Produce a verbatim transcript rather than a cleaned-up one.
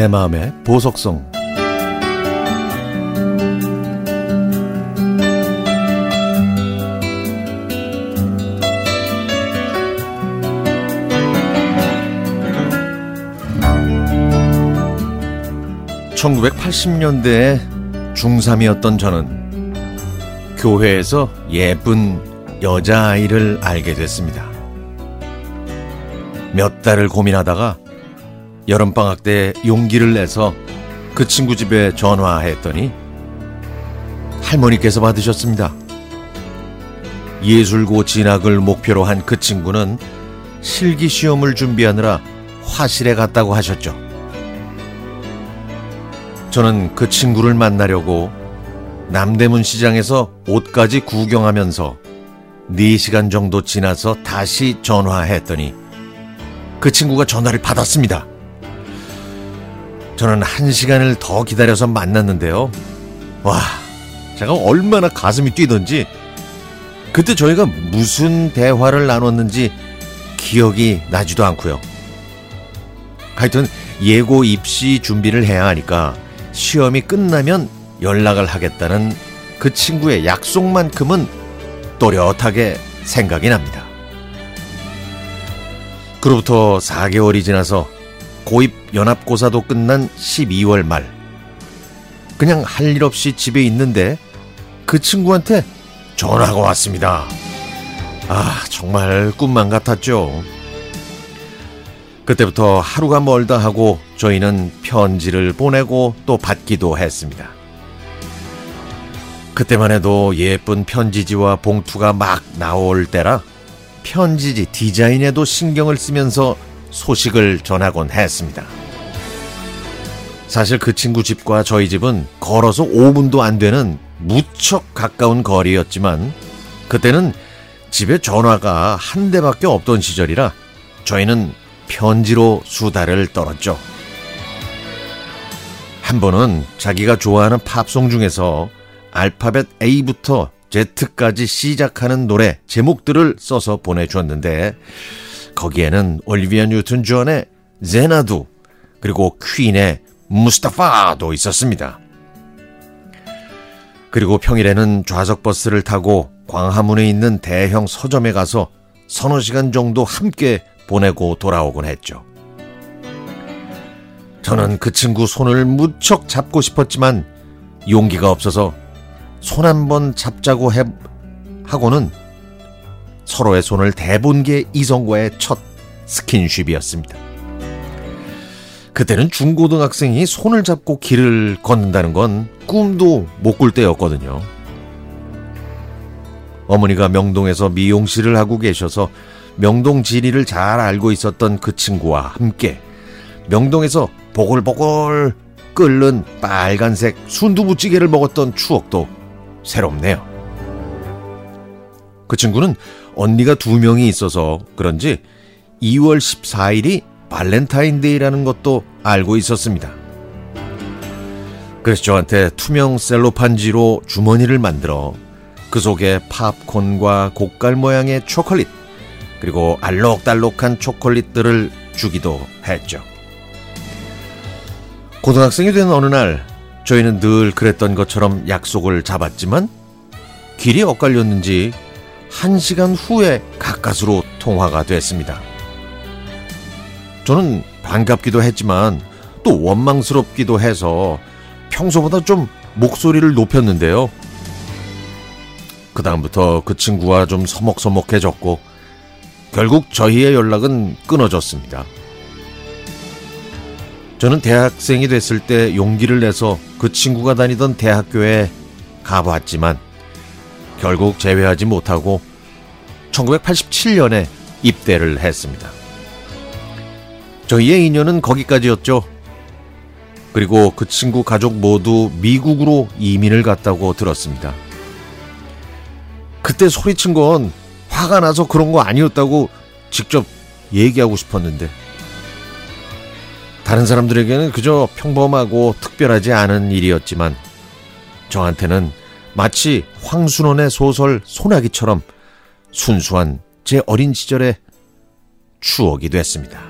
내 마음의 보석성. 천구백팔십 년대에 중삼이었던 저는 교회에서 예쁜 여자아이를 알게 됐습니다. 몇 달을 고민하다가 여름방학 때 용기를 내서 그 친구 집에 전화했더니 할머니께서 받으셨습니다. 예술고 진학을 목표로 한 그 친구는 실기시험을 준비하느라 화실에 갔다고 하셨죠. 저는 그 친구를 만나려고 남대문 시장에서 옷까지 구경하면서 네 시간 정도 지나서 다시 전화했더니 그 친구가 전화를 받았습니다. 저는 한 시간을 더 기다려서 만났는데요. 와, 제가 얼마나 가슴이 뛰던지 그때 저희가 무슨 대화를 나눴는지 기억이 나지도 않고요. 하여튼 예고 입시 준비를 해야 하니까 시험이 끝나면 연락을 하겠다는 그 친구의 약속만큼은 또렷하게 생각이 납니다. 그로부터 사 개월이 지나서 고입 연합고사도 끝난 십이월 말, 그냥 할 일 없이 집에 있는데 그 친구한테 전화가 왔습니다. 아, 정말 꿈만 같았죠. 그때부터 하루가 멀다 하고 저희는 편지를 보내고 또 받기도 했습니다. 그때만 해도 예쁜 편지지와 봉투가 막 나올 때라 편지지 디자인에도 신경을 쓰면서 소식을 전하곤 했습니다. 사실 그 친구 집과 저희 집은 걸어서 오 분도 안 되는 무척 가까운 거리였지만 그때는 집에 전화가 한 대밖에 없던 시절이라 저희는 편지로 수다를 떨었죠. 한 번은 자기가 좋아하는 팝송 중에서 알파벳 에이부터 제트까지 시작하는 노래 제목들을 써서 보내주었는데 거기에는 올리비아 뉴튼 존의 제나두 그리고 퀸의 무스타파도 있었습니다. 그리고 평일에는 좌석버스를 타고 광화문에 있는 대형 서점에 가서 서너 시간 정도 함께 보내고 돌아오곤 했죠. 저는 그 친구 손을 무척 잡고 싶었지만 용기가 없어서 손 한번 잡자고 해, 하고는 서로의 손을 대본 게 이성과의 첫 스킨십이었습니다. 그때는 중고등학생이 손을 잡고 길을 걷는다는 건 꿈도 못 꿀 때였거든요. 어머니가 명동에서 미용실을 하고 계셔서 명동 지리를 잘 알고 있었던 그 친구와 함께 명동에서 보글보글 끓는 빨간색 순두부찌개를 먹었던 추억도 새롭네요. 그 친구는 언니가 두 명이 있어서 그런지 이월 십사일이 발렌타인데이라는 것도 알고 있었습니다. 그래서 저한테 투명 셀로판지로 주머니를 만들어 그 속에 팝콘과 고깔 모양의 초콜릿 그리고 알록달록한 초콜릿들을 주기도 했죠. 고등학생이 된 어느 날 저희는 늘 그랬던 것처럼 약속을 잡았지만 길이 엇갈렸는지 한 시간 후에 가까스로 통화가 됐습니다. 저는 반갑기도 했지만 또 원망스럽기도 해서 평소보다 좀 목소리를 높였는데요. 그 다음부터 그 친구와 좀 서먹서먹해졌고 결국 저희의 연락은 끊어졌습니다. 저는 대학생이 됐을 때 용기를 내서 그 친구가 다니던 대학교에 가봤지만 결국 재회하지 못하고 천구백팔십칠 년에 입대를 했습니다. 저희의 인연은 거기까지였죠. 그리고 그 친구 가족 모두 미국으로 이민을 갔다고 들었습니다. 그때 소리친 건 화가 나서 그런 거 아니었다고 직접 얘기하고 싶었는데 다른 사람들에게는 그저 평범하고 특별하지 않은 일이었지만 저한테는 마치 황순원의 소설 소나기처럼 순수한 제 어린 시절의 추억이 됐습니다.